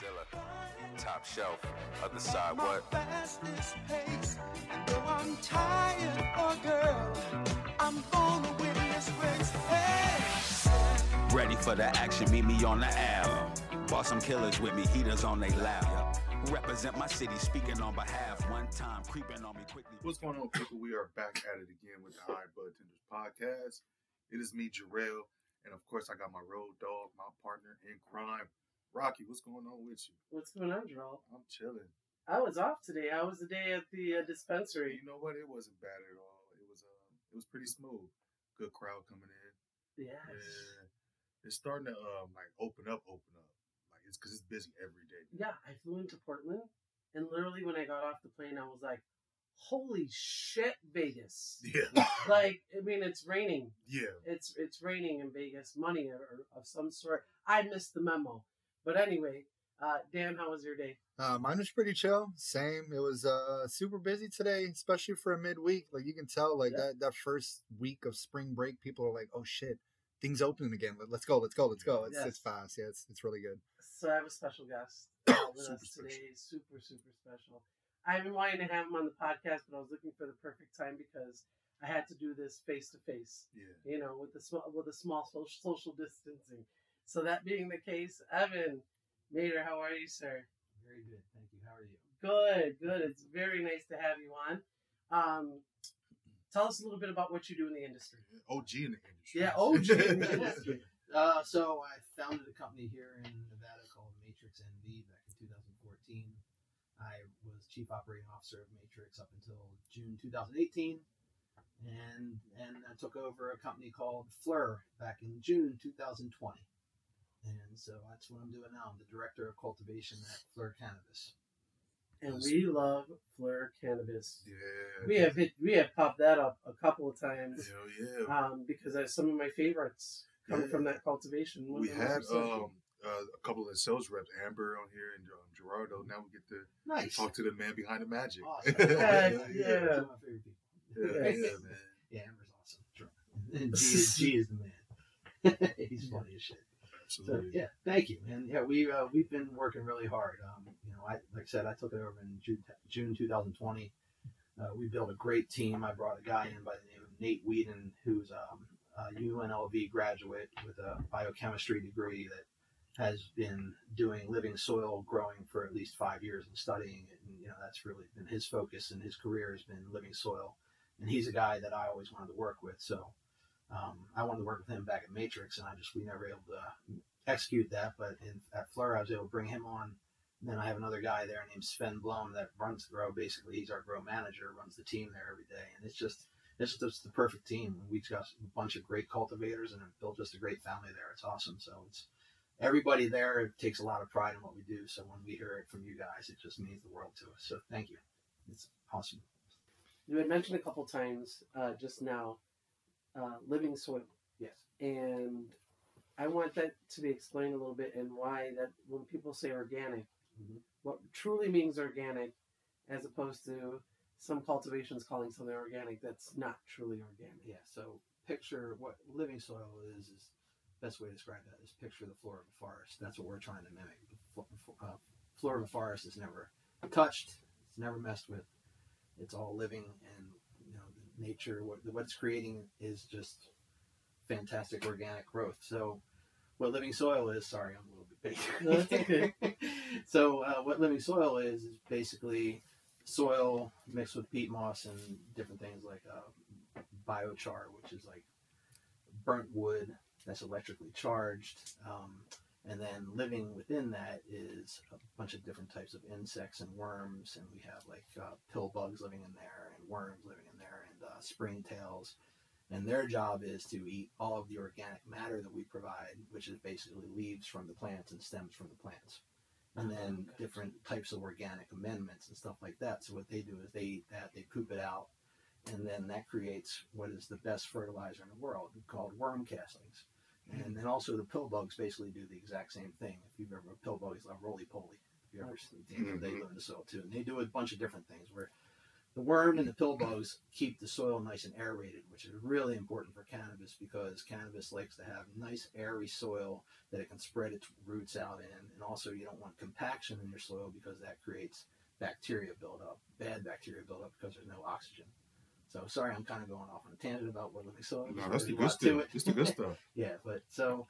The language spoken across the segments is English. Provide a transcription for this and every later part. Zilla, top shelf, other side, what? And though I'm tired, oh girl, I'm gonna win this race. Hey. Ready for the action, meet me on the app. Bought some killers with me, heaters on they lap. Represent my city, speaking on behalf. One time, creeping on me quickly. What's going on, people? We are back at it again with the High Bud Tenders podcast. It is me, Gerardo, and of course, I got my road dog, my partner in crime, Rocky. What's going on with you? What's going on, Gerald? I'm chilling. I was off today. How was the day at the dispensary? You know what? It wasn't bad at all. It was pretty smooth. Good crowd coming in. Yes. Yeah. It's starting to like open up. It's because it's busy every day. Yeah, I flew into Portland, and literally when I got off the plane, I was like, holy shit, Vegas. Yeah. Like, I mean, it's raining. Yeah. It's raining in Vegas, money of some sort. I missed the memo. But anyway, Dan, how was your day? Mine was pretty chill. Same. It was super busy today, especially for a midweek. Like, you can tell, like, that first week of spring break, people are like, oh, shit. Things open again. Let's go. It's fast. Yeah, it's really good. So I have a special guest with us today. Super, super special. I've been wanting to have him on the podcast, but I was looking for the perfect time because I had to do this face-to-face, you know, with a small social distancing. So that being the case, Evan Nader, how are you, sir? Very good. Thank you. How are you? Good. It's very nice to have you on. Tell us a little bit about what you do in the industry. OG in the industry. Yeah, OG in the industry. So I founded a company here in Nevada called Matrix NV back in 2014. I was chief operating officer of Matrix up until June 2018. And I took over a company called FLIR back in June 2020. And so that's what I'm doing now. I'm the director of cultivation at Fleur Cannabis. And we love Fleur Cannabis. Yeah, we have popped that up a couple of times. Hell yeah! Because I have some of my favorites come from that cultivation. We had a couple of sales reps, Amber, on here, and Gerardo. Now we get to talk to the man behind the magic. Awesome. Yeah. One of my favorite people. Yeah, man. Yeah, Amber's awesome. And G is the man. He's funny as shit. Absolutely. So, yeah, thank you, man. Yeah, we've been working really hard. You know, I took it over in June 2020. We built a great team. I brought a guy in by the name of Nate Whedon, who's a UNLV graduate with a biochemistry degree that has been doing living soil growing for at least 5 years and studying it. And, you know, that's really been his focus, and his career has been living soil. And he's a guy that I always wanted to work with, so... I wanted to work with him back at Matrix, and we never were able to execute that. But at Fleur, I was able to bring him on. And then I have another guy there named Sven Blum that runs the grow. Basically, he's our grow manager, runs the team there every day. And it's just the perfect team. We've got a bunch of great cultivators, and built just a great family there. It's awesome. So it's everybody there. It takes a lot of pride in what we do. So when we hear it from you guys, it just means the world to us. So thank you. It's awesome. You had mentioned a couple times just now. Living soil. Yes. And I want that to be explained a little bit, and why that when people say organic, what truly means organic, as opposed to some cultivations calling something organic that's not truly organic. Yeah. So picture what living soil is best way to describe that is picture the floor of a forest. That's what we're trying to mimic. Floor of a forest is never touched. It's never messed with. It's all living and, you know, nature, what's creating is just fantastic organic growth. So what living soil is, sorry, I'm a little bit big. No, okay. So what living soil is basically soil mixed with peat moss and different things like biochar, which is like burnt wood that's electrically charged. And then living within that is a bunch of different types of insects and worms. And we have like pill bugs living in there, and worms living in there, and springtails. And their job is to eat all of the organic matter that we provide, which is basically leaves from the plants and stems from the plants. And then different types of organic amendments and stuff like that. So what they do is they eat that, they poop it out. And then that creates what is the best fertilizer in the world called worm castings. And then also the pill bugs basically do the exact same thing. If you've ever pill bugs, like roly poly. If you ever, they live in the soil too, and they do a bunch of different things. Where the worm and the pill bugs keep the soil nice and aerated, which is really important for cannabis because cannabis likes to have nice airy soil that it can spread its roots out in. And also you don't want compaction in your soil because that creates bacteria buildup, bad bacteria buildup because there's no oxygen. So sorry, I'm kind of going off on a tangent about what living soil is. No, that's the good stuff. It's the good stuff. Yeah, but so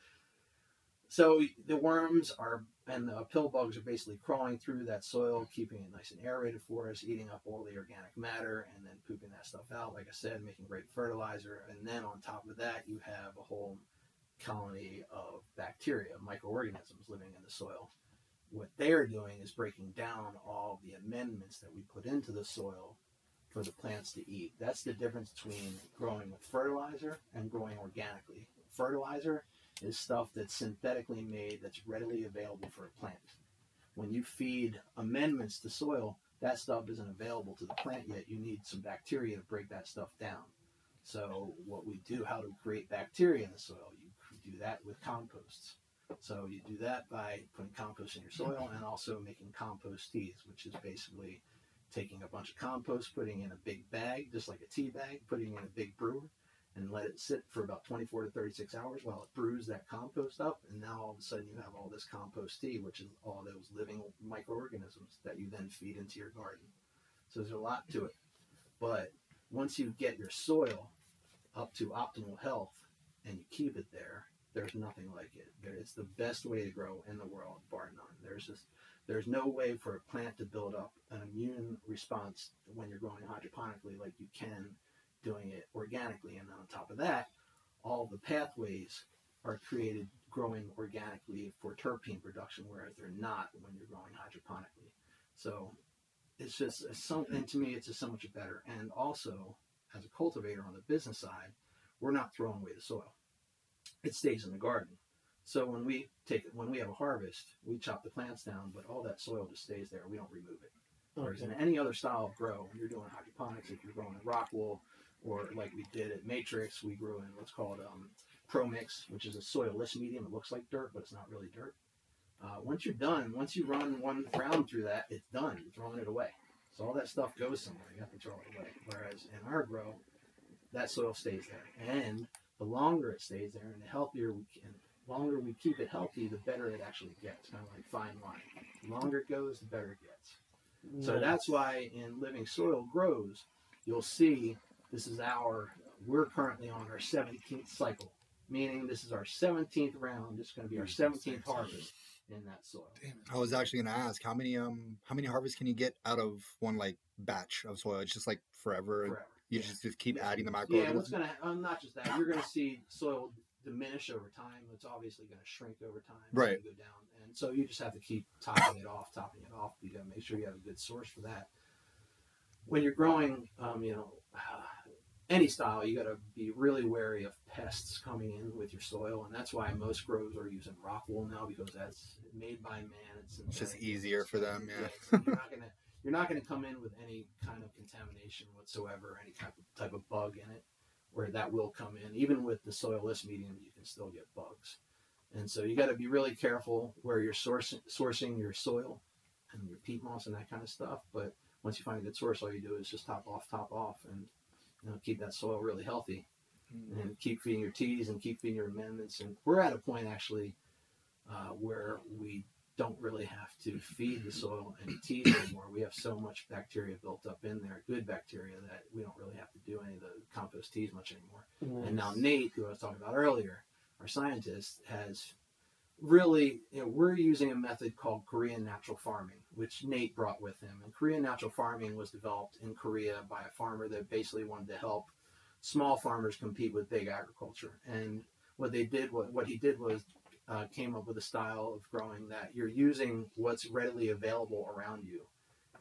the worms are and the pill bugs are basically crawling through that soil, keeping it nice and aerated for us, eating up all the organic matter, and then pooping that stuff out. Like I said, making great fertilizer, and then on top of that, you have a whole colony of bacteria, microorganisms living in the soil. What they're doing is breaking down all the amendments that we put into the soil for the plants to eat. That's the difference between growing with fertilizer and growing organically. Fertilizer is stuff that's synthetically made that's readily available for a plant. When you feed amendments to soil, that stuff isn't available to the plant yet. You need some bacteria to break that stuff down. So what we do, how to create bacteria in the soil, you do that with composts. So you do that by putting compost in your soil and also making compost teas, which is basically taking a bunch of compost, putting in a big bag, just like a tea bag, putting in a big brewer, and let it sit for about 24 to 36 hours while it brews that compost up. And now all of a sudden you have all this compost tea, which is all those living microorganisms that you then feed into your garden. So there's a lot to it. But once you get your soil up to optimal health and you keep it there, there's nothing like it. It's the best way to grow in the world, bar none. There's no way for a plant to build up an immune response when you're growing hydroponically like you can doing it organically. And then on top of that, all the pathways are created growing organically for terpene production, whereas they're not when you're growing hydroponically. So it's just something, to me, it's just so much better. And also, as a cultivator on the business side, we're not throwing away the soil. It stays in the garden. So when we have a harvest, we chop the plants down, but all that soil just stays there. We don't remove it. Whereas in any other style of grow, when you're doing hydroponics, if you're growing in rock wool, or like we did at Matrix, we grew in what's called ProMix, which is a soilless medium. It looks like dirt, but it's not really dirt. Once you're done, once you run one round through that, it's done. You're throwing it away. So all that stuff goes somewhere. You have to throw it away. Whereas in our grow, that soil stays there. And the longer it stays there and the healthier we can, longer we keep it healthy, the better it actually gets. Kind of like fine wine. The longer it goes, the better it gets. Nice. So that's why in Living Soil Grows, you'll see this is we're currently on our 17th cycle, meaning this is our 17th round. This is going to be our 17th harvest in that soil. Damn it. I was actually going to ask how many harvests can you get out of one like batch of soil? It's just like forever. You just keep adding the microorganisms. Yeah, not just that. You're going to see soil diminish over time. It's obviously going to shrink over time. Right. Go down. And so you just have to keep topping it off. You got to make sure you have a good source for that. When you're growing, any style, you got to be really wary of pests coming in with your soil. And that's why most grows are using rock wool now, because that's made by man. It's just easier for them. Yeah. So you're not going to come in with any kind of contamination whatsoever, any type of bug in it. Where that will come in, even with the soilless medium, you can still get bugs. And so you got to be really careful where you're sourcing your soil and your peat moss and that kind of stuff. But once you find a good source, all you do is just top off, and keep that soil really healthy, and keep feeding your teas and keep feeding your amendments. And we're at a point actually where we don't really have to feed the soil and teas anymore. We have so much bacteria built up in there, good bacteria, that we don't really have to do any of the compost teas much anymore. Nice. And now Nate, who I was talking about earlier, our scientist, has really, we're using a method called Korean natural farming, which Nate brought with him. And Korean natural farming was developed in Korea by a farmer that basically wanted to help small farmers compete with big agriculture. And what he did was came up with a style of growing that you're using what's readily available around you,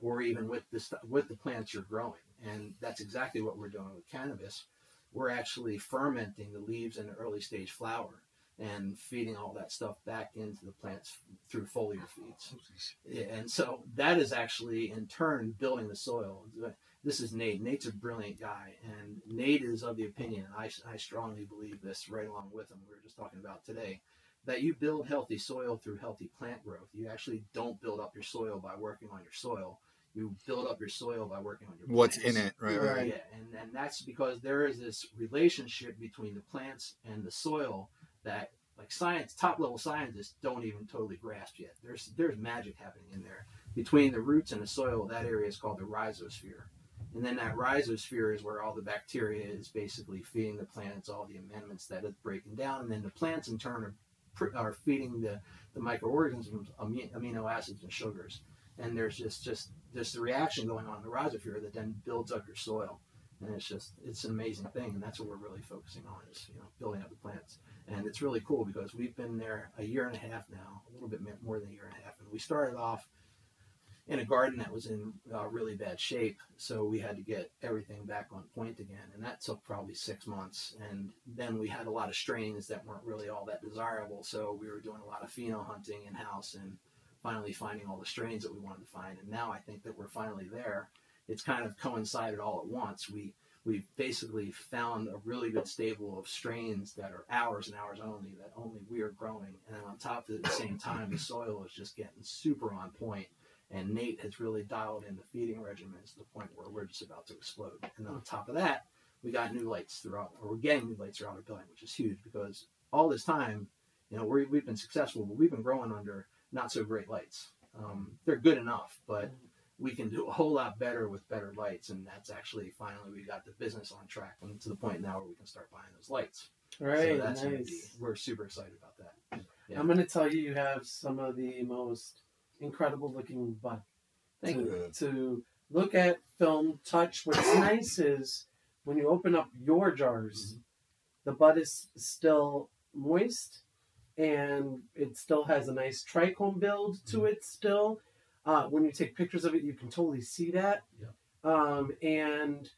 or even with the plants you're growing. And that's exactly what we're doing with cannabis. We're actually fermenting the leaves and the early stage flower and feeding all that stuff back into the plants through foliar feeds. And so that is actually in turn building the soil. This is Nate. Nate's a brilliant guy, and Nate is of the opinion, I strongly believe this right along with him, we were just talking about today, that you build healthy soil through healthy plant growth. You actually don't build up your soil by working on your soil. you build up your soil by working on your plants. What's in it, right? Yeah, and that's because there is this relationship between the plants and the soil that, like, science, top-level scientists don't even totally grasp yet. There's magic happening in there. Between the roots and the soil, that area is called the rhizosphere. And then that rhizosphere is where all the bacteria is basically feeding the plants all the amendments that it's breaking down. And then the plants, in turn, are feeding the microorganisms amino acids and sugars. And there's just the reaction going on in the rhizosphere that then builds up your soil. And it's an amazing thing, and that's what we're really focusing on is, building up the plants. And it's really cool because we've been there a year and a half now, a little bit more than a year and a half. And we started off in a garden that was in really bad shape, so we had to get everything back on point again, and that took probably 6 months. And then we had a lot of strains that weren't really all that desirable, so we were doing a lot of pheno hunting in-house and finally finding all the strains that we wanted to find. And now I think that we're finally there. It's kind of coincided all at once. We've basically found a really good stable of strains that are ours and ours only, that only we are growing. And then on top of it, at the same time, the soil is just getting super on point. And Nate has really dialed in the feeding regimens to the point where we're just about to explode. And then on top of that, we're getting new lights throughout our building, which is huge because all this time, we've been successful, but we've been growing under not so great lights. They're good enough, but we can do a whole lot better with better lights. And that's actually finally, we got the business on track and to the point now where we can start buying those lights. Right. So that's nice. We're super excited about that. Yeah. I'm going to tell you have some of the most incredible looking bud. Thank you. To look at, film, touch. What's nice is when you open up your jars, mm-hmm. the bud is still moist and it still has a nice trichome build mm-hmm. to it still. When you take pictures of it, you can totally see that. Yeah. And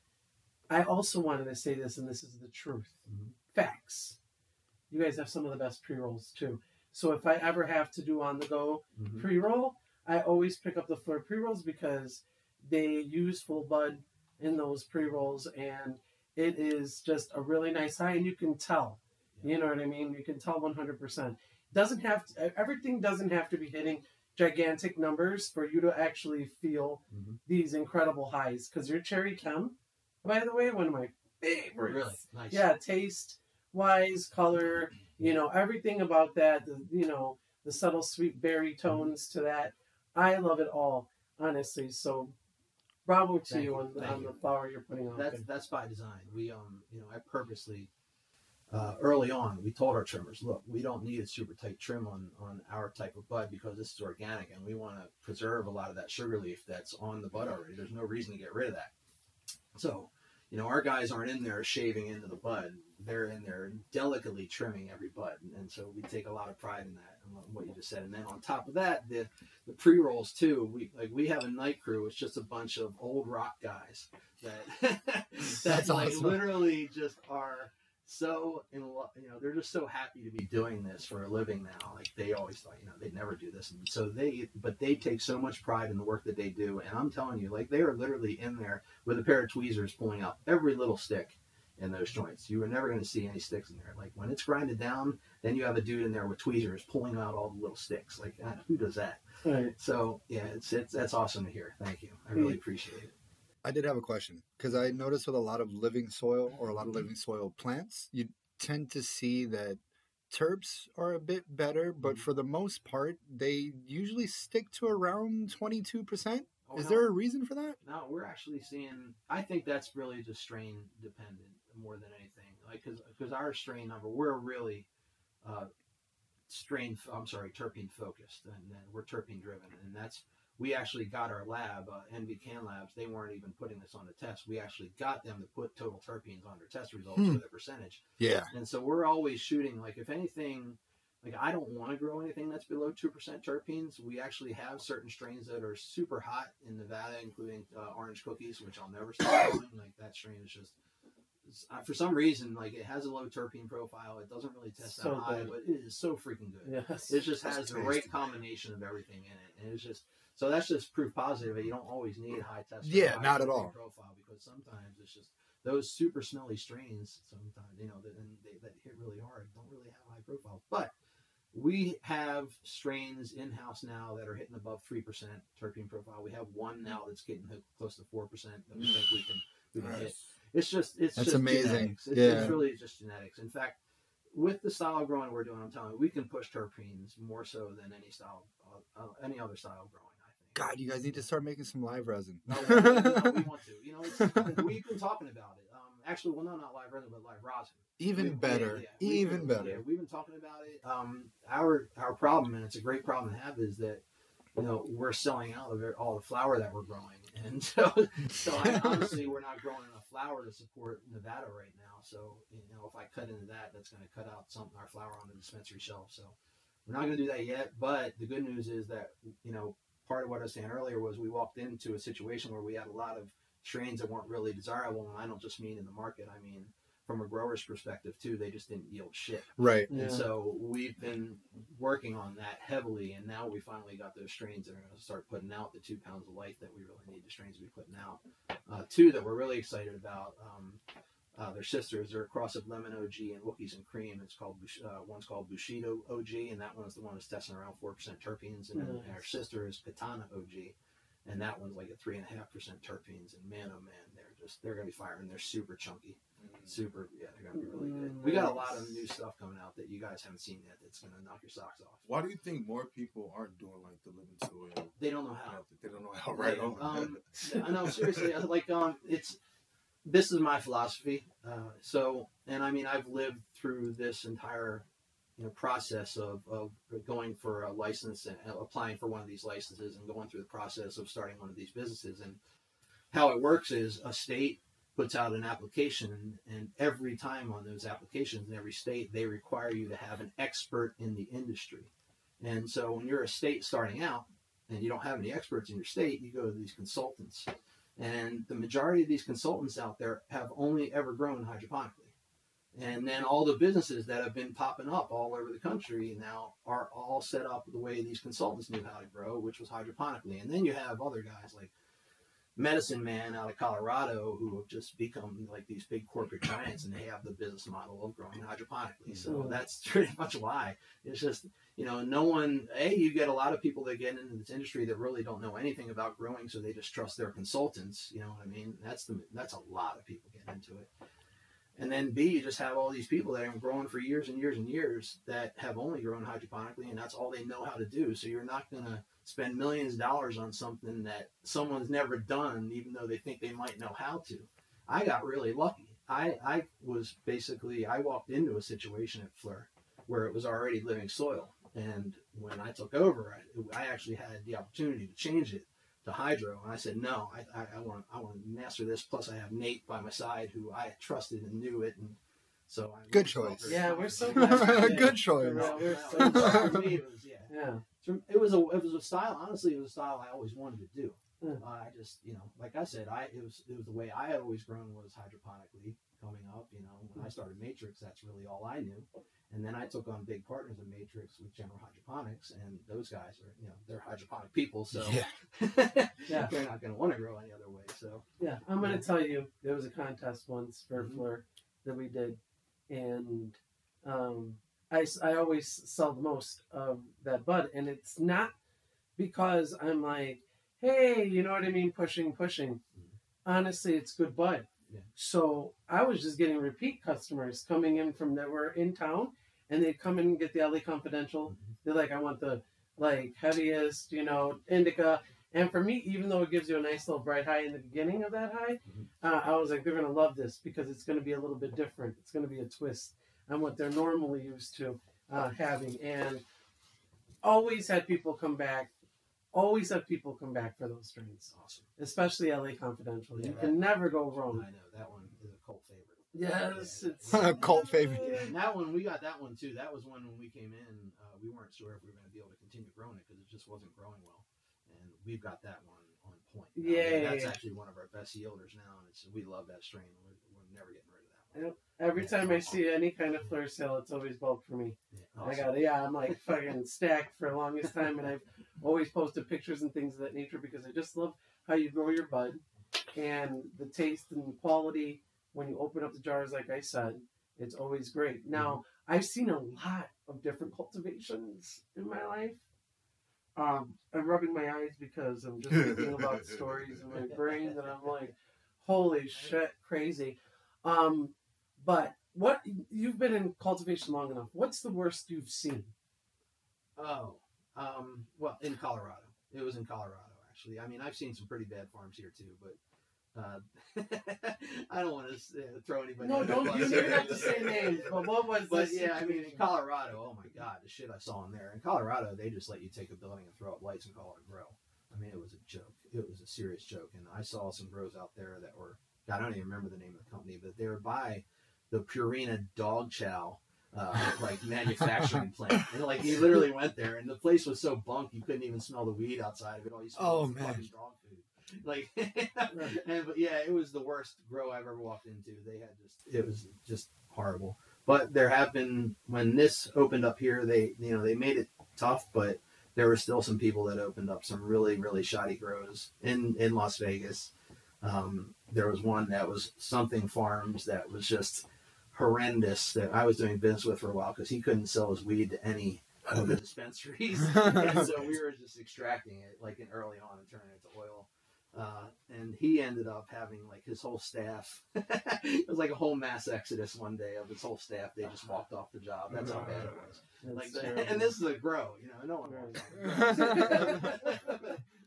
I also wanted to say this, and this is the truth. Mm-hmm. Facts. You guys have some of the best pre-rolls, too. So if I ever have to do on-the-go mm-hmm. pre-roll, I always pick up the Fleur pre-rolls because they use full bud in those pre-rolls, and it is just a really nice high, and you can tell. Yeah. You know what I mean? You can tell 100%. Everything doesn't have to be hitting gigantic numbers for you to actually feel mm-hmm. these incredible highs. Because your Cherry Chem, by the way, one of my favorites. Really? Nice. Yeah, taste-wise, color, everything about that, the subtle sweet berry tones mm-hmm. to that. I love it all, honestly. So bravo to you on the flower you're putting on. That's by design. We, I purposely... early on, we told our trimmers, look, we don't need a super tight trim on our type of bud because this is organic and we want to preserve a lot of that sugar leaf that's on the bud already. There's no reason to get rid of that. So, our guys aren't in there shaving into the bud. They're in there delicately trimming every bud. And so we take a lot of pride in that and what you just said. And then on top of that, the pre-rolls too, we have a night crew. It's just a bunch of old rock guys that's awesome. Literally just are... So, they're just so happy to be doing this for a living now. Like they always thought, they'd never do this. And so they take so much pride in the work that they do. And I'm telling you, like they are literally in there with a pair of tweezers pulling out every little stick in those joints. You are never going to see any sticks in there. Like when it's grinded down, then you have a dude in there with tweezers pulling out all the little sticks. Like who does that? Right. So yeah, it's that's awesome to hear. Thank you. I really appreciate it. I did have a question because I noticed with a lot of living soil plants, you tend to see that terps are a bit better, but for the most part, they usually stick to around 22%. Is there a reason for that? No, we're actually seeing, I think that's really just strain dependent more than anything. Like, because our strain number, we're really terpene focused and we're terpene driven. And that's, we actually got our lab, NV Can Labs, they weren't even putting this on the test. We actually got them to put total terpenes on their test results for the percentage. Yeah. And so we're always shooting, like if anything, like I don't want to grow anything that's below 2% terpenes. We actually have certain strains that are super hot in Nevada, including Orange Cookies, which I'll never stop growing. Like that strain is just, for some reason, like it has a low terpene profile. It doesn't really test that high, but it is so freaking good. Yes. It just has the right combination of everything in it. And it's just... So that's just proof positive that you don't always need high test. Yeah, not at all. Profile because sometimes it's just those super smelly strains. Sometimes that hit really hard don't really have high profiles. But We have strains in-house now that are hitting above 3% terpene profile. We have one now that's getting close to 4% that we think we can hit. It's just amazing. Genetics. It's really just genetics. In fact, with the style of growing we're doing, I'm telling you, we can push terpenes more so than any other style of growing. God, you guys need to start making some live resin. No, we want to. You know, we've been talking about it. Actually, well, no, not live resin, but live rosin. Even better. Yeah, we've been talking about it. Our problem, and it's a great problem to have, is that we're selling out of all the flour that we're growing, and so honestly, we're not growing enough flour to support Nevada right now. So if I cut into that, that's going to cut out our flour on the dispensary shelf. So we're not going to do that yet. But the good news is that part of what I was saying earlier was we walked into a situation where we had a lot of strains that weren't really desirable. And I don't just mean in the market. I mean, from a grower's perspective too, they just didn't yield shit. Right. And so we've been working on that heavily. And now we finally got those strains that are going to start putting out the 2 pounds of light that we really need, the strains we're putting out. Two that we're really excited about. They're sisters. They're a cross of Lemon OG and Wookiees and Cream. It's called one's called Bushido OG, and that one's the one that's testing around 4% terpenes. And then our sister is Katana OG, and that one's like a 3.5% terpenes. And man, oh man, they're gonna be firing. They're super chunky, They're gonna be really good. We got a lot of new stuff coming out that you guys haven't seen yet. That's gonna knock your socks off. Why do you think more people aren't doing like the living soil? They don't know how. They don't know how. Right. No, seriously. This is my philosophy. I've lived through this entire process of going for a license and applying for one of these licenses and going through the process of starting one of these businesses. And how it works is a state puts out an application, and every time on those applications in every state, they require you to have an expert in the industry. And so when you're a state starting out and you don't have any experts in your state, you go to these consultants. And the majority of these consultants out there have only ever grown hydroponically. And then all the businesses that have been popping up all over the country now are all set up the way these consultants knew how to grow, which was hydroponically. And then you have other guys like Medicine Man out of Colorado who have just become like these big corporate giants, and they have the business model of growing hydroponically. So that's pretty much why. It's just, you get a lot of people that get into this industry that really don't know anything about growing, so they just trust their consultants. You know what I mean? That's a lot of people get into it. And then B, you just have all these people that have been growing for years and years and years that have only grown hydroponically, and that's all they know how to do. So you're not going to spend millions of dollars on something that someone's never done, even though they think they might know how to. I got really lucky. I walked into a situation at FLIR where it was already living soil. And when I took over, I actually had the opportunity to change it to hydro, and I said, no, I want to master this. Plus, I have Nate by my side, who I trusted and knew it, and so I good choice. Yeah, we're so good choice. It was a style. Honestly, it was a style I always wanted to do. I just, like I said, it was the way I had always grown was hydroponically. Coming up, when I started Matrix, that's really all I knew. And then I took on big partners of Matrix with General Hydroponics, and those guys are, they're hydroponic people, so they're not going to want to grow any other way. So I'm going to tell you, there was a contest once for FLIR that we did, and I always sell the most of that bud, and it's not because I'm like, hey, you know what I mean, pushing. Honestly, it's good bud. Yeah. So I was just getting repeat customers coming in from that were in town, and they'd come in and get the LA Confidential. They're like, I want the heaviest, indica. And for me, even though it gives you a nice little bright high in the beginning of that high, I was like, they're going to love this because it's going to be a little bit different. It's going to be a twist on what they're normally used to having. And always have people come back for those strains. Awesome. Especially LA Confidential. Yeah, you can never go wrong. I know. That one is a cult favorite. Yes. Yeah, it's a cult favorite. Yeah, and that one, we got that one too. That was one when we came in, we weren't sure if we were going to be able to continue growing it because it just wasn't growing well. And we've got that one on point. That's actually one of our best yielders now. And we love that strain. We're never getting rid of that one. Every time I see any kind of FLIR sale, it's always bulk for me. Yeah, awesome. I'm like fucking stacked for the longest time, and I've always posted pictures and things of that nature because I just love how you grow your bud and the taste and the quality when you open up the jars. Like I said, it's always great. Now I've seen a lot of different cultivations in my life. I'm rubbing my eyes because I'm just thinking about stories in my brain that I'm like, holy shit, crazy. But what you've been in cultivation long enough. What's the worst you've seen? Well, in Colorado. It was in Colorado, actually. I mean, I've seen some pretty bad farms here, too, but I don't want to throw anybody. No, don't. You don't have to say names. But what was this situation? Yeah, I mean, in Colorado, oh my God, the shit I saw in there. In Colorado, they just let you take a building and throw up lights and call it a grow. I mean, it was a joke. It was a serious joke. And I saw some grows out there that were, I don't even remember the name of the company, but they were by the Purina dog chow like manufacturing plant. And like you literally went there, and the place was so bunk you couldn't even smell the weed outside of it. All you smelled was fucking dog food. Like, and, but yeah, it was the worst grow I've ever walked into. They had just, it was just horrible. But there have been, when this opened up here, they, you know, they made it tough, but there were still some people that opened up some really, really shoddy grows in Las Vegas. There was one that was Something Farms that was just horrendous that I was doing business with for a while because he couldn't sell his weed to any of the dispensaries. And so we were just extracting it like in early on and turning it to oil. And he ended up having like his whole staff. It was like a whole mass exodus one day of his whole staff. They just walked off the job. That's how bad it was. Like the, and this is a grow, you know, no one walks off the grow.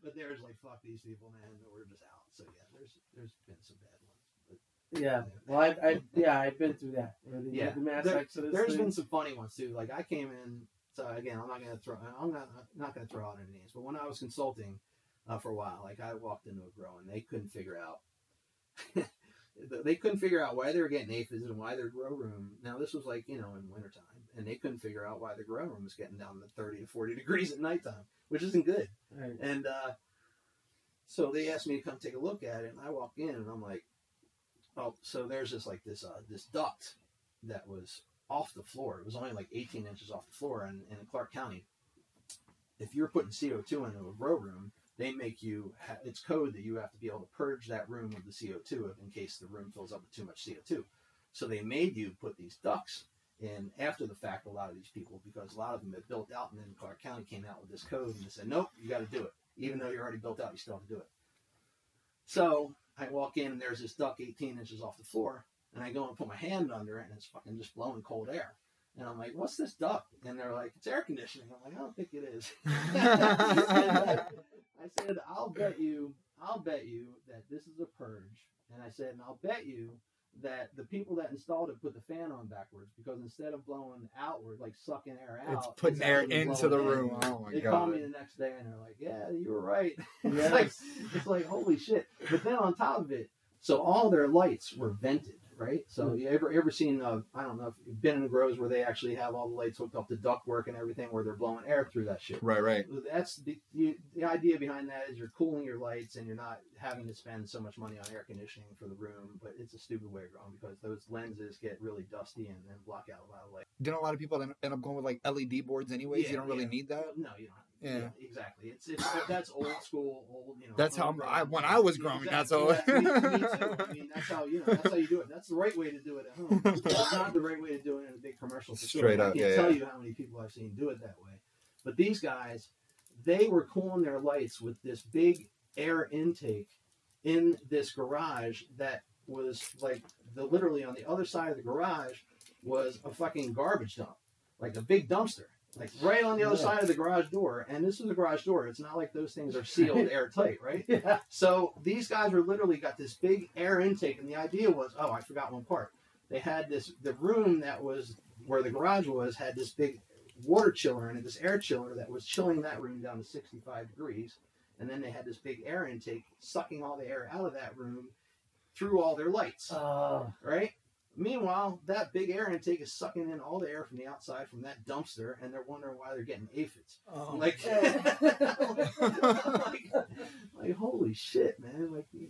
But they were just like, fuck these people, man. We're just out. So yeah, there's been some bad ones. But, yeah. Well, I've been through that. The mass exodus. There's been some funny ones too. Like I came in. So again, I'm not gonna throw out any names. But when I was consulting. For a while, like I walked into a grow and they couldn't figure out why they were getting aphids and why their grow room, now this was like, you know, in wintertime, and they couldn't figure out why the grow room was getting down to 30 to 40 degrees at nighttime, which isn't good, right. And so they asked me to come take a look at it, and I walk in and I'm like, oh, so there's this like this duct that was off the floor. It was only like 18 inches off the floor, and in Clark County, if you're putting CO2 into a grow room, they make you, it's code that you have to be able to purge that room of the CO2 in case the room fills up with too much CO2. So they made you put these ducts in after the fact, a lot of these people, because a lot of them had built out, and then Clark County came out with this code and they said, nope, you got to do it. Even though you're already built out, you still have to do it. So I walk in and there's this duct 18 inches off the floor, and I go and put my hand under it, and it's fucking just blowing cold air. And I'm like, what's this duct? And they're like, it's air conditioning. I'm like, I don't think it is. I said, I'll bet you that this is a purge. And I said, and I'll bet you that the people that installed it put the fan on backwards, because instead of blowing outward, like sucking air out, it's putting air into the room. Oh my God. They called me the next day and they're like, yeah, you were right. Yes. it's like, holy shit. But then on top of it, so all their lights were vented, right? So You ever seen, I don't know if you've been in the grows where they actually have all the lights hooked up to ductwork and everything, where they're blowing air through that shit. Right. That's the idea behind that is you're cooling your lights and you're not having to spend so much money on air conditioning for the room, but it's a stupid way of going because those lenses get really dusty and block out a lot of light. Didn't a lot of people end up going with like LED boards anyways? Yeah, you don't really need that? No, you don't. Yeah, exactly. It's that's old school, you know. That's how when I was growing. Exactly. That's old. Yeah, me too. I mean, that's how you do it. That's the right way to do it at home. It's not the right way to do it in a big commercial facility. Straight up, I can't tell you how many people I've seen do it that way. But these guys, they were cooling their lights with this big air intake in this garage that was like literally on the other side of the garage was a fucking garbage dump, like a big dumpster. Like right on the other side of the garage door, and this is a garage door. It's not like those things are sealed airtight, right? Yeah. So these guys were literally got this big air intake, and the idea was, oh, I forgot one part. They had the room that was where the garage was had this big water chiller in it, this air chiller that was chilling that room down to 65 degrees, and then they had this big air intake sucking all the air out of that room through all their lights, right? Meanwhile, that big air intake is sucking in all the air from the outside from that dumpster, and they're wondering why they're getting aphids. Oh, like holy shit, man! Like you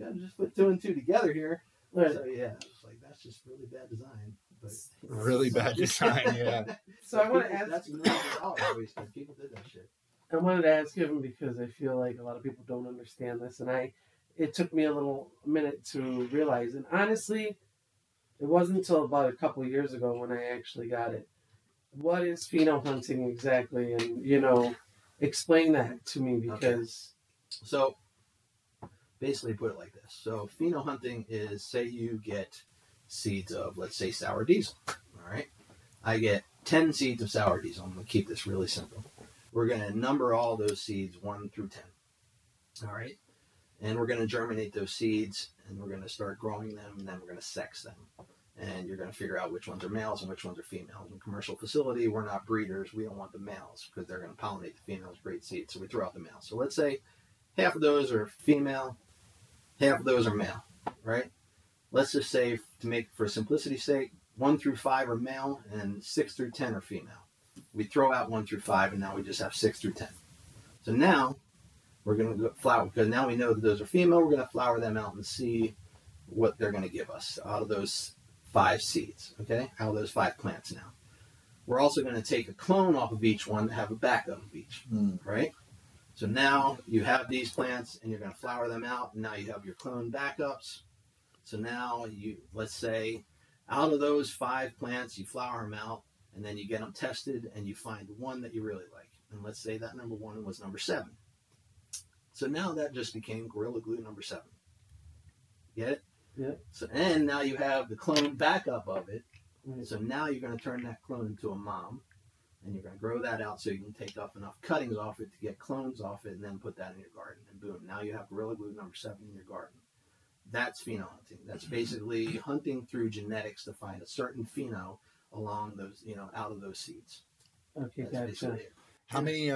gotta just put two and two together here. Right. So yeah, it's like that's just really bad design. But really bad design, yeah. So I want to ask. That's $1 million wasted. People did that shit. I wanted to ask him because I feel like a lot of people don't understand this, and it took me a little minute to realize, and honestly. It wasn't until about a couple of years ago when I actually got it. what is pheno hunting exactly, and, you know, explain that to me, because... Okay. So, basically put it like this. So, pheno hunting is, say you get seeds of, let's say, sour diesel, all right? I get 10 seeds of sour diesel. I'm going to keep this really simple. We're going to number all those seeds 1 through 10, all right? And we're going to germinate those seeds, and we're going to start growing them, and then we're going to sex them. And you're going to figure out which ones are males and which ones are females. In commercial facility, we're not breeders. We don't want the males because they're going to pollinate the females, breed seeds. So we throw out the males. So let's say half of those are female, half of those are male, right? Let's just say, to make for simplicity's sake, 1 through 5 are male and 6 through 10 are female. We throw out 1 through 5, and now we just have 6 through 10. So now we're going to flower, because now we know that those are female. We're going to flower them out and see what they're going to give us out of those 5 seeds, okay? Out of those 5 plants now. We're also going to take a clone off of each one to have a backup of each, right? So now you have these plants, and you're going to flower them out, and now you have your clone backups. So now you, let's say, out of those 5 plants, you flower them out, and then you get them tested, and you find one that you really like. And let's say that number 1 was number 7. So now that just became Gorilla Glue number 7. Get it? Yeah. So, and now you have the clone backup of it. Right. So now you're going to turn that clone into a mom, and you're going to grow that out so you can take off enough cuttings off it to get clones off it, and then put that in your garden. And boom, now you have Gorilla Glue number 7 in your garden. That's pheno hunting. That's basically hunting through genetics to find a certain pheno along those, you know, out of those seeds. Okay, that's gotcha. How many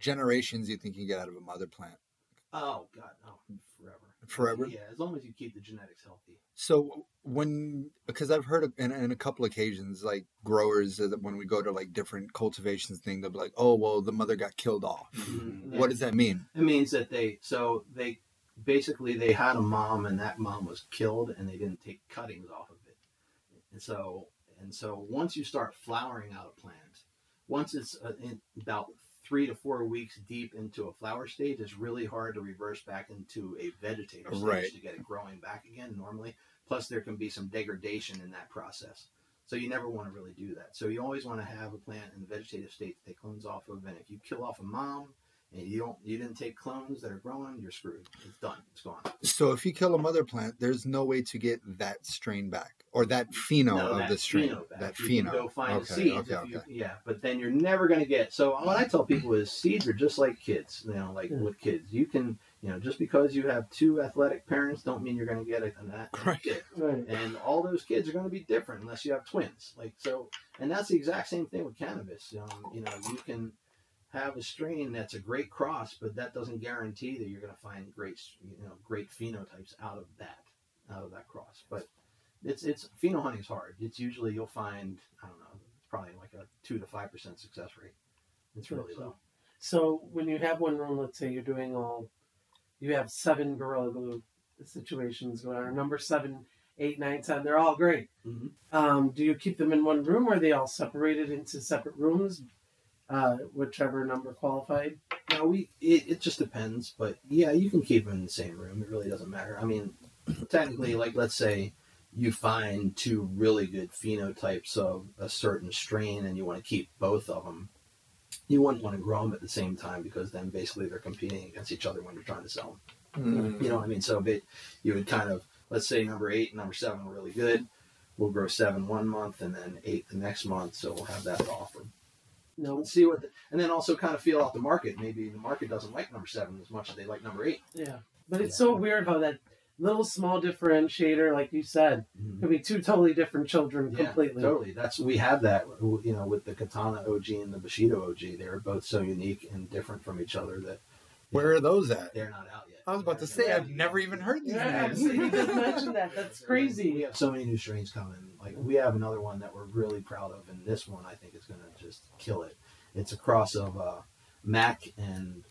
generations do you think you get out of a mother plant? Oh God, no, forever. Yeah, as long as you keep the genetics healthy. So because I've heard in a couple occasions, like growers, when we go to like different cultivations thing, they'll be like, "Oh, well, the mother got killed off." Mm-hmm. What does that mean? It means that they had a mom, and that mom was killed, and they didn't take cuttings off of it. And so once you start flowering out a plant, once it's about 3 to 4 weeks deep into a flower stage, is really hard to reverse back into a vegetative stage, right, to get it growing back again normally. Plus, there can be some degradation in that process. So you never want to really do that. So you always want to have a plant in the vegetative state that they clones off of. And if you kill off a mom and you didn't take clones that are growing, you're screwed. It's done. It's gone. So if you kill a mother plant, there's no way to get that strain back, or that pheno of the strain. That pheno. You can go find the seeds. Okay. Yeah, but then you're never going to get. So what I tell people is seeds are just like kids. You know, like with kids, you can, you know, just because you have 2 athletic parents, don't mean you're going to get it. And that kid. Right. And all those kids are going to be different unless you have twins. Like so, and that's the exact same thing with cannabis. You know, you can have a strain that's a great cross, but that doesn't guarantee that you're going to find great phenotypes out of that cross. But it's pheno hunting is hard. It's usually you'll find, I don't know, it's probably like a 2 to 5% success rate. It's really low. So when you have one room, let's say you're doing you have 7 Gorilla Glue situations going on. Number 7, 8, 9, 10, they're all great. Mm-hmm. Do you keep them in one room, or are they all separated into separate rooms? Whichever number qualified? No, it just depends. But yeah, you can keep them in the same room. It really doesn't matter. I mean, technically, like let's say you find 2 really good phenotypes of a certain strain and you want to keep both of them. You wouldn't want to grow them at the same time because then basically they're competing against each other when you're trying to sell them. Mm. You know what I mean? So you would kind of, let's say number 8 and number 7 are really good. We'll grow 7 one month and then 8 the next month. So we'll have that to offer. No. See and then also kind of feel out the market. Maybe the market doesn't like number 7 as much as they like number 8. Yeah, but it's so weird how that little small differentiator, like you said, mm-hmm, could be 2 totally different children completely. Totally. We have that, you know, with the Katana OG and the Bushido OG. They're both so unique and different from each other that. Where are those at? They're not out yet. I was about to say, I've never even heard these names. You just mentioned that. That's crazy. We have so many new strains coming. Like, we have another one that we're really proud of, and this one I think is going to just kill it. It's a cross of Mac and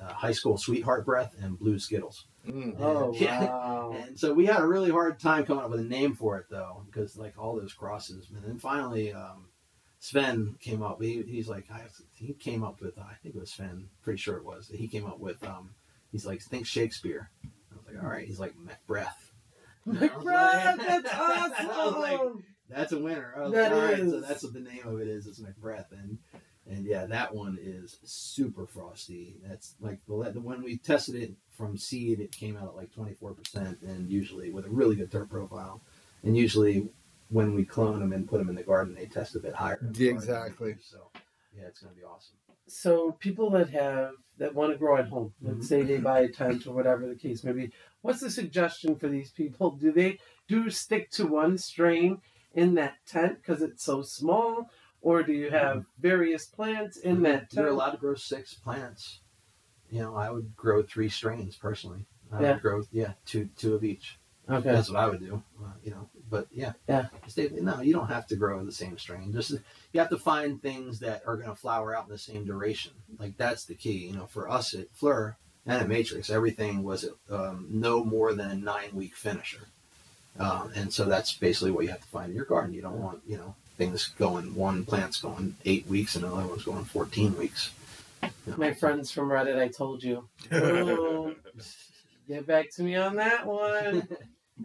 High School Sweetheart Breath and Blue Skittles. Wow. And so we had a really hard time coming up with a name for it, though, because, like, all those crosses. And then finally... Sven came up. He came up with. I think it was Sven. Pretty sure it was. He came up with. He's like, think Shakespeare. I was like, all right. He's like, Macbeth. That's awesome. I was like, That's a winner. Oh, that all is. Right, so that's what the name of it is. It's Macbeth, and yeah, that one is super frosty. That's like the one we tested it from seed. It came out at like 24%, and usually with a really good dirt profile. And usually when we clone them and put them in the garden, they test a bit higher. Exactly. So yeah, it's gonna be awesome. So people that want to grow at home, let's say they buy a tent or whatever the case may be, what's the suggestion for these people? Do they stick to one strain in that tent because it's so small, or do you have various plants in that tent? You're allowed to grow 6 plants. You know, I would grow 3 strains personally. I would grow two of each. Okay, that's what I would do. You know, but yeah. No, you don't have to grow the same strain. Just you have to find things that are going to flower out in the same duration. Like that's the key. You know, for us at FLIR and at Matrix, everything was no more than a 9-week finisher. And so that's basically what you have to find in your garden. You don't want, you know, things going, one plant's going 8 weeks and another one's going 14 weeks. You know? My friends from Reddit, I told you. Oh, get back to me on that one.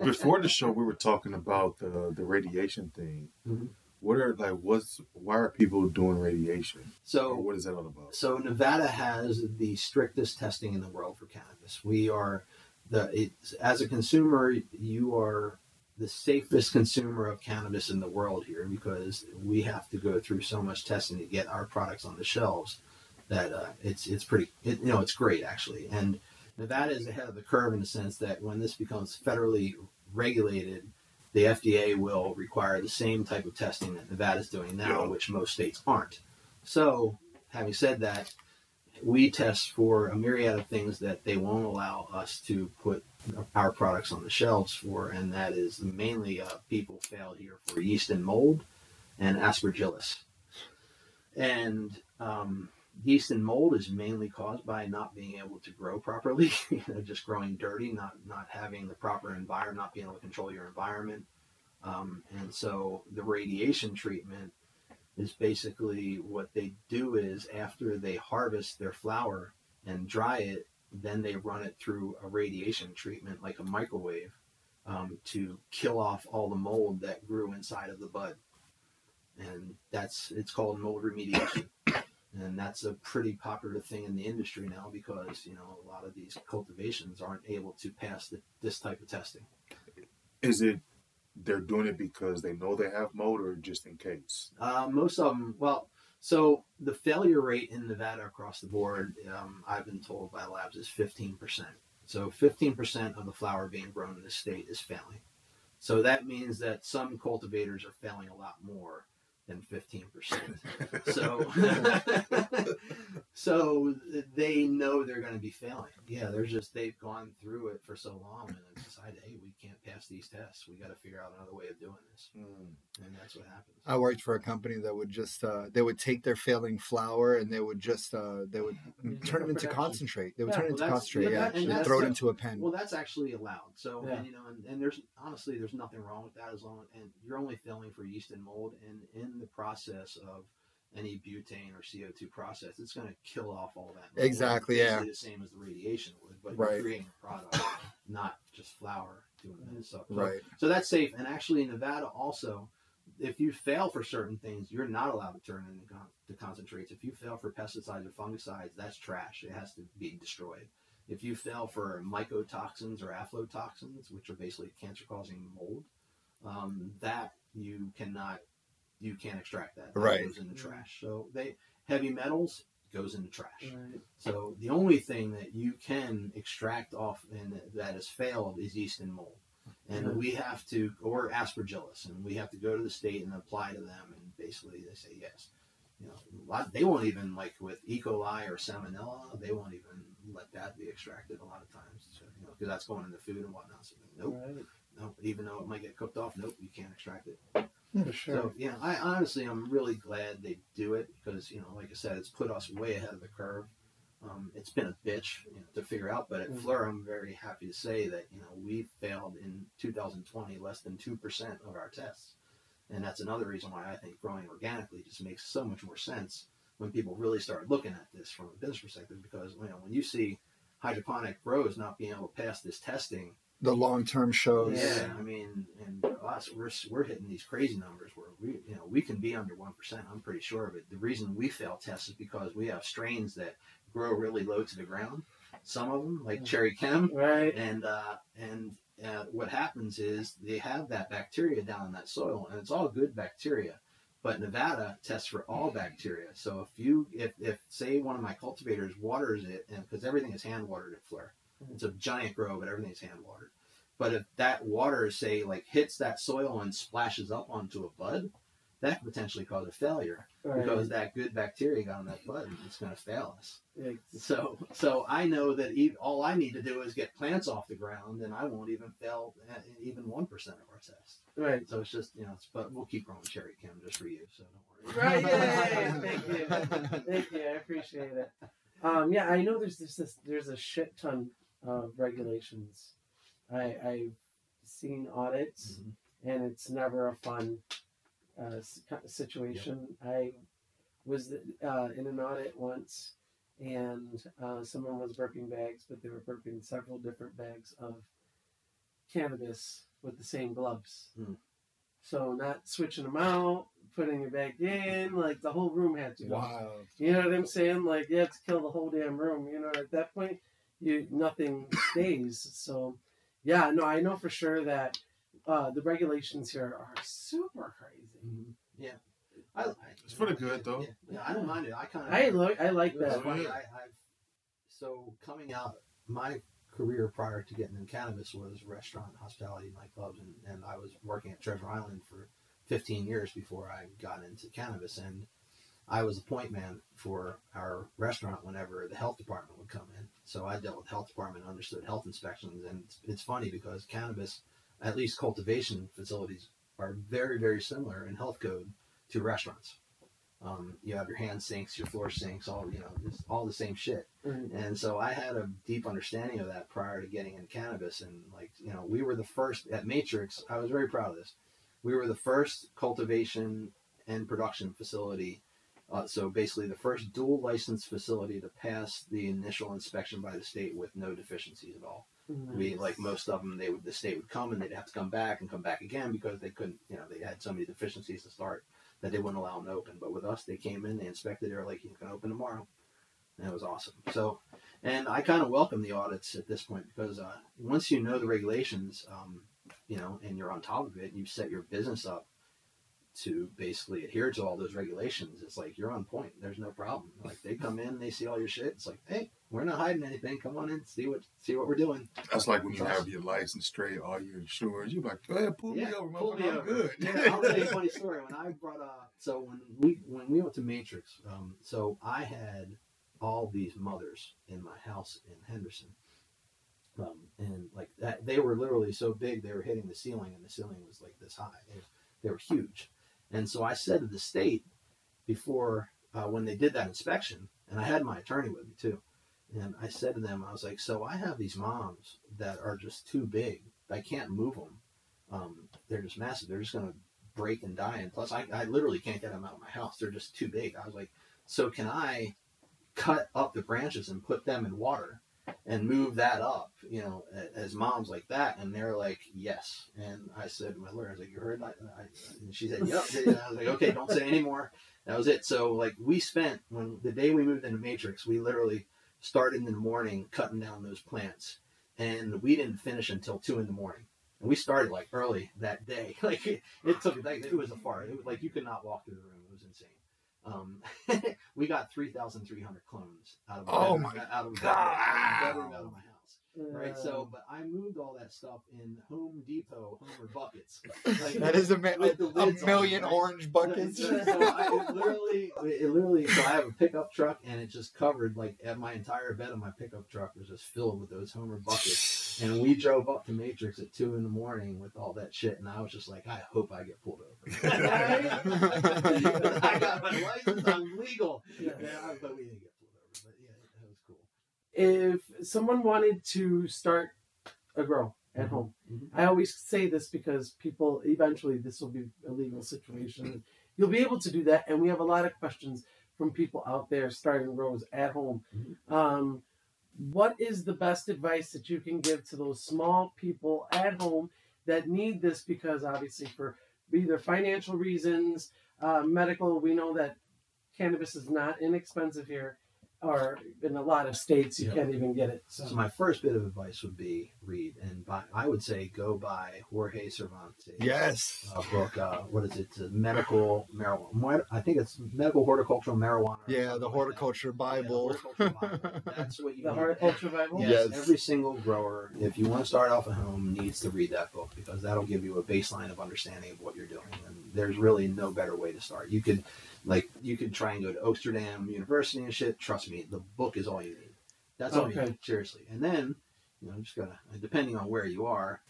Before the show, we were talking about the radiation thing. Mm-hmm. Why are people doing radiation? So, or what is that all about? So Nevada has the strictest testing in the world for cannabis. As a consumer, you are the safest consumer of cannabis in the world here, because we have to go through so much testing to get our products on the shelves that it's great actually. And Nevada is ahead of the curve in the sense that when this becomes federally regulated, the FDA will require the same type of testing that Nevada is doing now, which most states aren't. So, having said that, we test for a myriad of things that they won't allow us to put our products on the shelves for, and that is mainly people fail here for yeast and mold and aspergillus. And yeast and mold is mainly caused by not being able to grow properly, just growing dirty, not having the proper environment, not being able to control your environment. And so the radiation treatment is basically what they do is after they harvest their flower and dry it, then they run it through a radiation treatment like a microwave to kill off all the mold that grew inside of the bud. And it's called mold remediation. And that's a pretty popular thing in the industry now because, you know, a lot of these cultivations aren't able to pass this type of testing. Is it they're doing it because they know they have mold or just in case? Most of them, well, so the failure rate in Nevada across the board, I've been told by labs, is 15%. So 15% of the flower being grown in this state is failing. So that means that some cultivators are failing a lot more than 15%. So they know they're going to be failing. Yeah, they've gone through it for so long and then decided, hey, we can't pass these tests. We got to figure out another way of doing this. And that's what happens. I worked for a company that would just they would take their failing flower and they would just turn it into concentrate. They would turn it into concentrate. And throw it into a pen. Well, that's actually allowed. So and, you know, and there's honestly there's nothing wrong with that as long and you're only failing for yeast and mold, and in the process of any butane or CO2 process, it's going to kill off all that. Exactly, yeah. The same as the radiation would, but you're creating a product, not just flour doing that stuff. Right. So that's safe. And actually in Nevada also, if you fail for certain things, you're not allowed to turn into concentrates. If you fail for pesticides or fungicides, that's trash. It has to be destroyed. If you fail for mycotoxins or aflatoxins, which are basically cancer-causing mold, that you can't extract that. It goes in the trash. So heavy metals goes in the trash. Right. So the only thing that you can extract off and that has failed is yeast and mold. And we have to, or aspergillus, and we have to go to the state and apply to them. And basically they say yes. You know, they won't even, like with E. coli or salmonella, they won't even let that be extracted a lot of times. So, you know, because that's going into food and whatnot. So nope. Even though it might get cooked off, nope, you can't extract it. For sure. So, yeah, I'm really glad they do it because, you know, like I said, it's put us way ahead of the curve. It's been a bitch to figure out, but at FLIR, I'm very happy to say that, you know, we failed in 2020 less than 2% of our tests. And that's another reason why I think growing organically just makes so much more sense when people really start looking at this from a business perspective because, you know, when you see hydroponic grows not being able to pass this testing, the long-term shows. Yeah, I mean, and us, we're hitting these crazy numbers where we, you know, we can be under 1%. I'm pretty sure of it. The reason we fail tests is because we have strains that grow really low to the ground. Some of them, like Cherry Chem, right? And what happens is they have that bacteria down in that soil, and it's all good bacteria. But Nevada tests for all bacteria. So if say one of my cultivators waters it, and because everything is hand watered at Fleur, it's a giant grow, but everything's hand watered. But if that water, say, like hits that soil and splashes up onto a bud, that could potentially cause a failure because that good bacteria got on that bud. It's going to fail us. So I know that all I need to do is get plants off the ground, and I won't even fail even 1% of our tests. Right. So it's just, you know, but we'll keep growing Cherry Chem just for you, so don't worry. Right. Yeah. Thank you. Thank you. I appreciate it. Yeah, I know there's a shit ton of regulations. I've seen audits, mm-hmm. and it's never a fun situation. Yep. I was in an audit once, and someone was burping bags, but they were burping several different bags of cannabis with the same gloves. Mm. So not switching them out, putting it back in, like the whole room had to go. Wow. You know what I'm saying? Like you have to kill the whole damn room. You know, at that point, nothing stays. So, yeah, no, I know for sure that the regulations here are super crazy. Mm-hmm. Yeah, it's pretty good though. Yeah, I don't mind it. I like that. Funny. So coming out, my career prior to getting in cannabis was restaurant, hospitality, nightclubs, and I was working at Treasure Island for 15 years before I got into cannabis, and I was the point man for our restaurant whenever the health department would come in. So I dealt with health department, understood health inspections, and it's funny because cannabis, at least cultivation facilities, are very, very similar in health code to restaurants. You have your hand sinks, your floor sinks, all, you know, it's all the same shit. Mm-hmm. And so I had a deep understanding of that prior to getting in cannabis. And like, you know, we were the first at Matrix. I was very proud of this. We were the first cultivation and production facility. So basically the first dual license facility to pass the initial inspection by the state with no deficiencies at all. Nice. We, like most of them, the state would come and they'd have to come back again because they couldn't, you know, they had so many deficiencies to start that they wouldn't allow them to open. But with us, they came in, they inspected, they were like, you can open tomorrow. And it was awesome. So, and I kind of welcome the audits at this point because once you know the regulations, you know, and you're on top of it, you've set your business up to basically adhere to all those regulations. It's like, you're on point. There's no problem. Like they come in, they see all your shit. It's like, hey, we're not hiding anything. Come on in, see what we're doing. That's like when you have your license straight, all your insurance. You're like, go ahead, pull me over. I'm good. Yeah, I'll tell you a funny story. When I brought so when we went to Matrix, so I had all these mothers in my house in Henderson, and like that, they were literally so big they were hitting the ceiling, and the ceiling was like this high. They were huge. And so I said to the state before, when they did that inspection, and I had my attorney with me too, and I said to them, I was like, so I have these moms that are just too big. I can't move them. They're just massive. They're just going to break and die. And plus, I literally can't get them out of my house. They're just too big. I was like, so can I cut up the branches and put them in water and move that up, you know, as moms like that? And they're like, yes. And I said to my lawyer, I was like, you heard that? And she said, yep. And I was like, okay, don't say anymore. That was it. So like we spent, when the day we moved into Matrix, we literally started in the morning cutting down those plants, and we didn't finish until 2 a.m. And we started like early that day. Like it took, like it was a far, it was like you could not walk through the room. It was insane. We got 3,300 clones out of my house, right? So, but I moved all that stuff in Home Depot Homer buckets. Like, that is a million orange buckets. So I have a pickup truck, and it just covered like my entire bed of my pickup truck was just filled with those Homer buckets. And we drove up to Matrix at 2 a.m. with all that shit, and I was just like, I hope I get pulled over. I got my license, I'm legal. Yeah, but we didn't get pulled over. But yeah, that was cool. If someone wanted to start a grow at mm-hmm. home, mm-hmm. I always say this because people, eventually this will be a legal situation. You'll be able to do that, and we have a lot of questions from people out there starting grows at home. Mm-hmm. what is the best advice that you can give to those small people at home that need this? Because obviously for either financial reasons, medical, we know that cannabis is not inexpensive here, or in a lot of states you can't even get it. So my first bit of advice would be read, and buy, I would say go buy Jorge Cervantes' book. What is it? Medical marijuana. I think it's Medical Horticultural Marijuana. Yeah, the Horticulture Bible. Yeah, the Horticulture Bible. That's what you need. The Horticulture Bible? Yes. Every single grower, if you want to start off at home, needs to read that book, because that'll give you a baseline of understanding of what you're doing. And there's really no better way to start. You could, like, you could try and go to Amsterdam University and shit. Trust me, the book is all you need. That's all you need, seriously. And then, you know, just gotta, depending on where you are,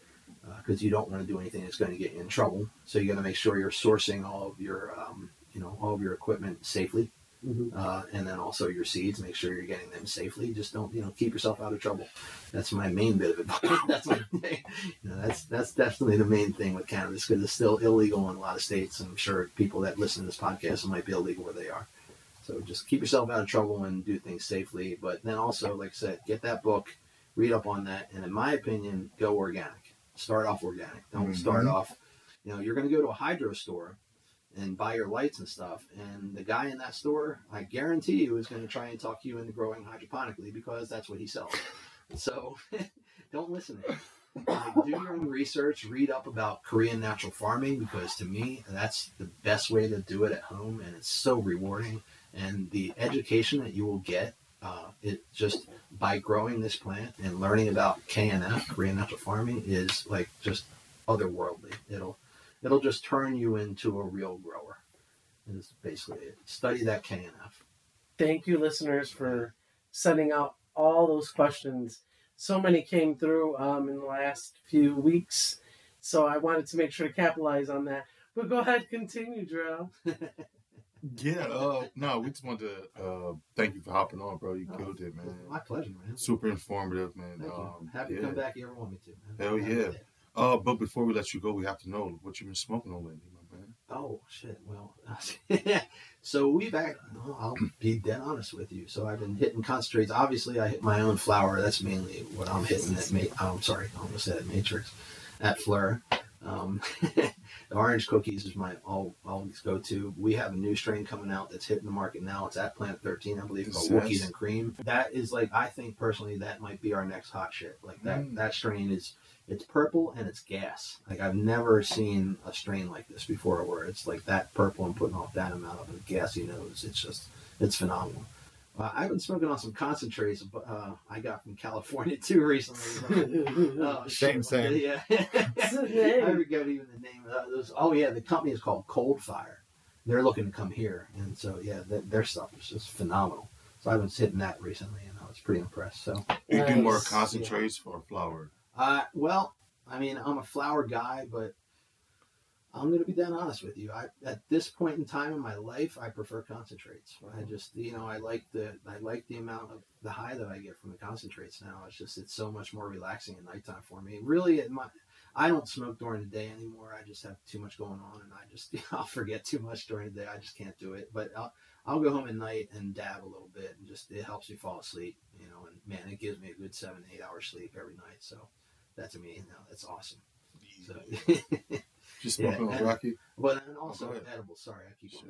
because you don't want to do anything that's going to get you in trouble. So you got to make sure you're sourcing all of your, you know, all of your equipment safely, and then also your seeds. Make sure you're getting them safely. Just don't, you know, keep yourself out of trouble. That's my main bit of advice. That's my, you know, that's definitely the main thing with cannabis, because it's still illegal in a lot of states. I'm sure people that listen to this podcast, it might be illegal where they are. So just keep yourself out of trouble and do things safely. But then also, like I said, get that book, read up on that. And in my opinion, go organic. Start off organic. Don't start off, you know, you're going to go to a hydro store and buy your lights and stuff. And the guy in that store, I guarantee you, is going to try and talk you into growing hydroponically, because that's what he sells. So don't listen to him. Do your own research, read up about Korean natural farming, because to me, that's the best way to do it at home. And it's so rewarding. And the education that you will get, it just by growing this plant and learning about KNF, Korean natural farming, is like just otherworldly. It'll just turn you into a real grower. Is basically it. Study that KNF. Thank you, listeners, for sending out all those questions. So many came through in the last few weeks, so I wanted to make sure to capitalize on that. But go ahead, continue, Drew. Yeah, no, we just wanted to thank you for hopping on, bro. You killed it, man. My pleasure, man. Super informative, man. Thank you. Happy to come back if you ever want me to, man. Hell yeah. But before we let you go, we have to know what you've been smoking on lately, my man. Oh, shit. Well, so I'll be dead honest with you. So I've been hitting concentrates. Obviously, I hit my own flower. That's mainly what I'm hitting at Matrix, at FLIR. The Orange Cookies is my always go-to. We have a new strain coming out that's hitting the market now. It's at Plant 13, I believe, called Wookiees and Cream. That is, like, I think personally that might be our next hot shit. Like, that strain is, it's purple and it's gas. Like, I've never seen a strain like this before where it's, like, that purple and putting off that amount of a gassy nose. It's just, it's phenomenal. I've been smoking on some concentrates I got from California too recently. Same. Yeah. I forget even the name of those. Oh, yeah, the company is called Cold Fire. They're looking to come here. And so, yeah, their stuff is just phenomenal. So I've been hitting that recently, and I was pretty impressed. So you do more concentrates for flower? Well, I mean, I'm a flower guy, but I'm going to be that honest with you. At this point in time in my life, I prefer concentrates. I just, you know, I like the amount of the high that I get from the concentrates now. It's just, it's so much more relaxing at nighttime for me. Really, I don't smoke during the day anymore. I just have too much going on, and I'll forget too much during the day. I just can't do it. But I'll go home at night and dab a little bit, and just, it helps me fall asleep, you know, and man, it gives me a good 7-8 hour sleep every night. So that to me, you know, that's awesome. So, just smoking on Rocky. But and also edibles. Sorry, I keep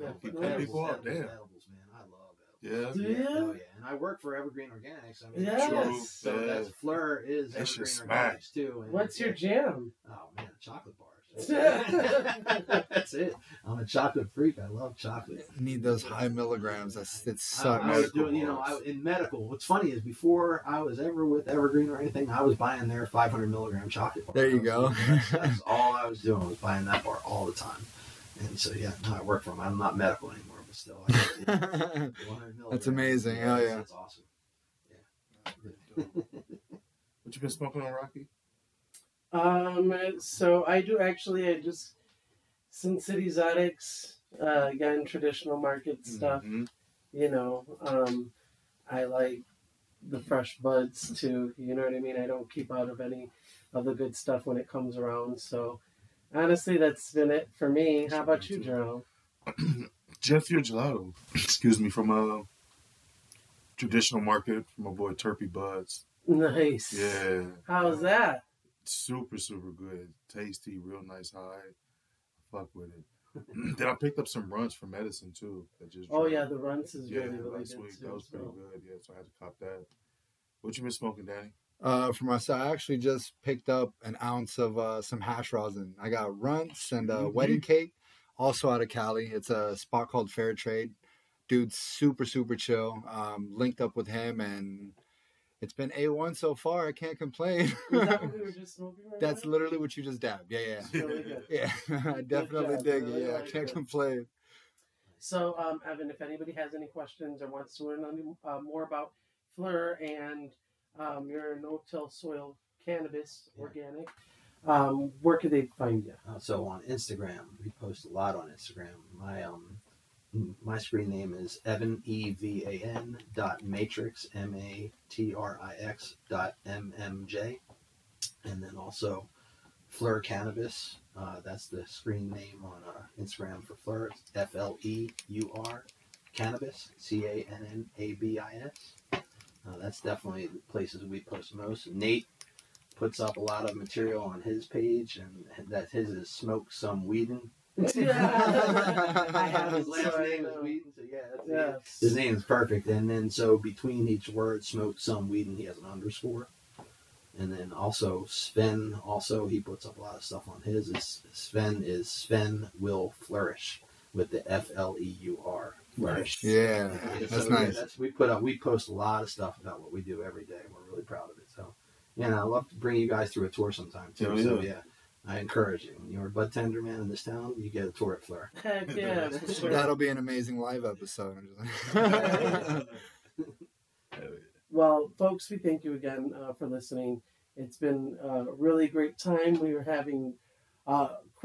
edibles, man. I love edibles. Yeah. Oh, yeah. And I work for Evergreen Organics. I mean, so that's FLIR is that Evergreen Organics too. And what's your jam? Oh man, chocolate bars. That's it. I'm a chocolate freak. I love chocolate. You need those high milligrams. I was doing, you know, in medical. What's funny is before I was ever with Evergreen or anything, I was buying their 500 milligram chocolate bar. There you go. That's all I was doing, was buying that bar all the time. And so yeah, I work for them. I'm not medical anymore, but still. That's amazing. Oh yeah, that's awesome. Yeah. What you been smoking on, Rocky? So I just Sin City Exotics, again, traditional market stuff, you know, I like the fresh buds too, you know what I mean? I don't keep out of any of the good stuff when it comes around. So honestly, that's been it for me. How about you, Gerald? Jeff, your gelato, excuse me, from, traditional market from my boy Terpy Buds. Nice. Yeah. How's that? Super, super good. Tasty, real nice high. Fuck with it. Then I picked up some Runts from Edison, too. That just the Runts is really, really last good. Week. Too, that was pretty good. Yeah, so I had to cop that. What you been smoking, Danny? For my side, I actually just picked up an ounce of some hash rosin. I got Runts and wedding cake, also out of Cali. It's a spot called Fair Trade. Dude's super, super chill. Linked up with him, and it's been A1 so far. I can't complain. Is that what we were just smoking right That's now? Literally what you just dabbed. Yeah. It's really good. Yeah, I definitely dig it. Yeah, I can't complain. So, Evan, if anybody has any questions or wants to learn more about FLIR and your no-till soil cannabis, organic, where could they find you? So on Instagram, we post a lot on Instagram. My screen name is Evan, EVAN dot Matrix, MATRIX dot MMJ. And then also Fleur Cannabis. That's the screen name on Instagram for Fleur. It's FLEUR Cannabis, CANNABIS. That's definitely the places we post most. Nate puts up a lot of material on his page, and that his is Smoke Some Whedon. I have his last name is Whedon, so his name is perfect. And then so between each word, Smoke Some Whedon, he has an underscore. And then also Sven, he puts up a lot of stuff on his. Sven is Sven Will Flourish with the FLEUR. Flourish. Yeah, that's so nice. Yeah, we post a lot of stuff about what we do every day. We're really proud of it. So, I love to bring you guys through a tour sometime too. I encourage you. When you're a bud tender man in this town, you get a tour at FLIR. Heck yeah. Sure. That'll be an amazing live episode. Well, folks, we thank you again for listening. It's been a really great time. We were having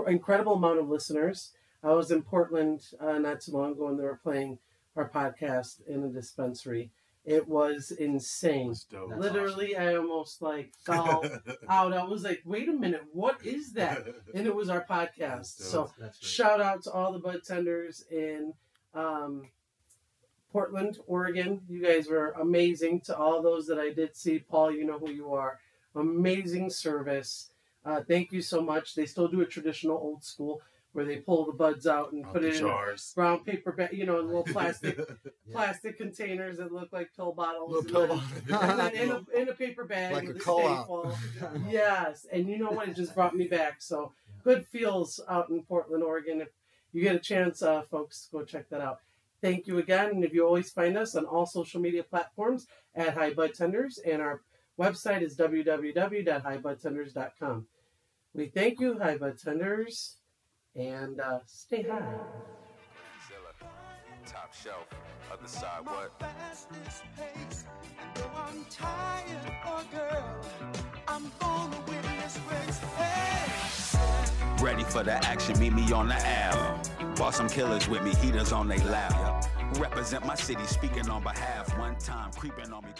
incredible amount of listeners. I was in Portland not too long ago, and they were playing our podcast in a dispensary. It was insane. Literally, awesome. I almost fell out. I was like, wait a minute, what is that? And it was our podcast. That's shout out to all the bud tenders in Portland, Oregon. You guys were amazing. To all those that I did see, Paul, you know who you are. Amazing service. Thank you so much. They still do a traditional old school where they pull the buds out and put it in jars, brown paper bag, in little plastic plastic containers that look like pill bottles. And then in a paper bag like with a staple. Yes. And you know what? It just brought me back. So good feels out in Portland, Oregon. If you get a chance, folks, go check that out. Thank you again. And if you always find us on all social media platforms at High Bud Tenders, and our website is www.highbudtenders.com. We thank you, High Bud Tenders. And stay high. Top shelf, other side, what? I'm tired, girl. I'm gonna witness race. Hey! Ready for the action, meet me on the app. Bought some killers with me, heaters on they lap. Represent my city, speaking on behalf. One time, creeping on me.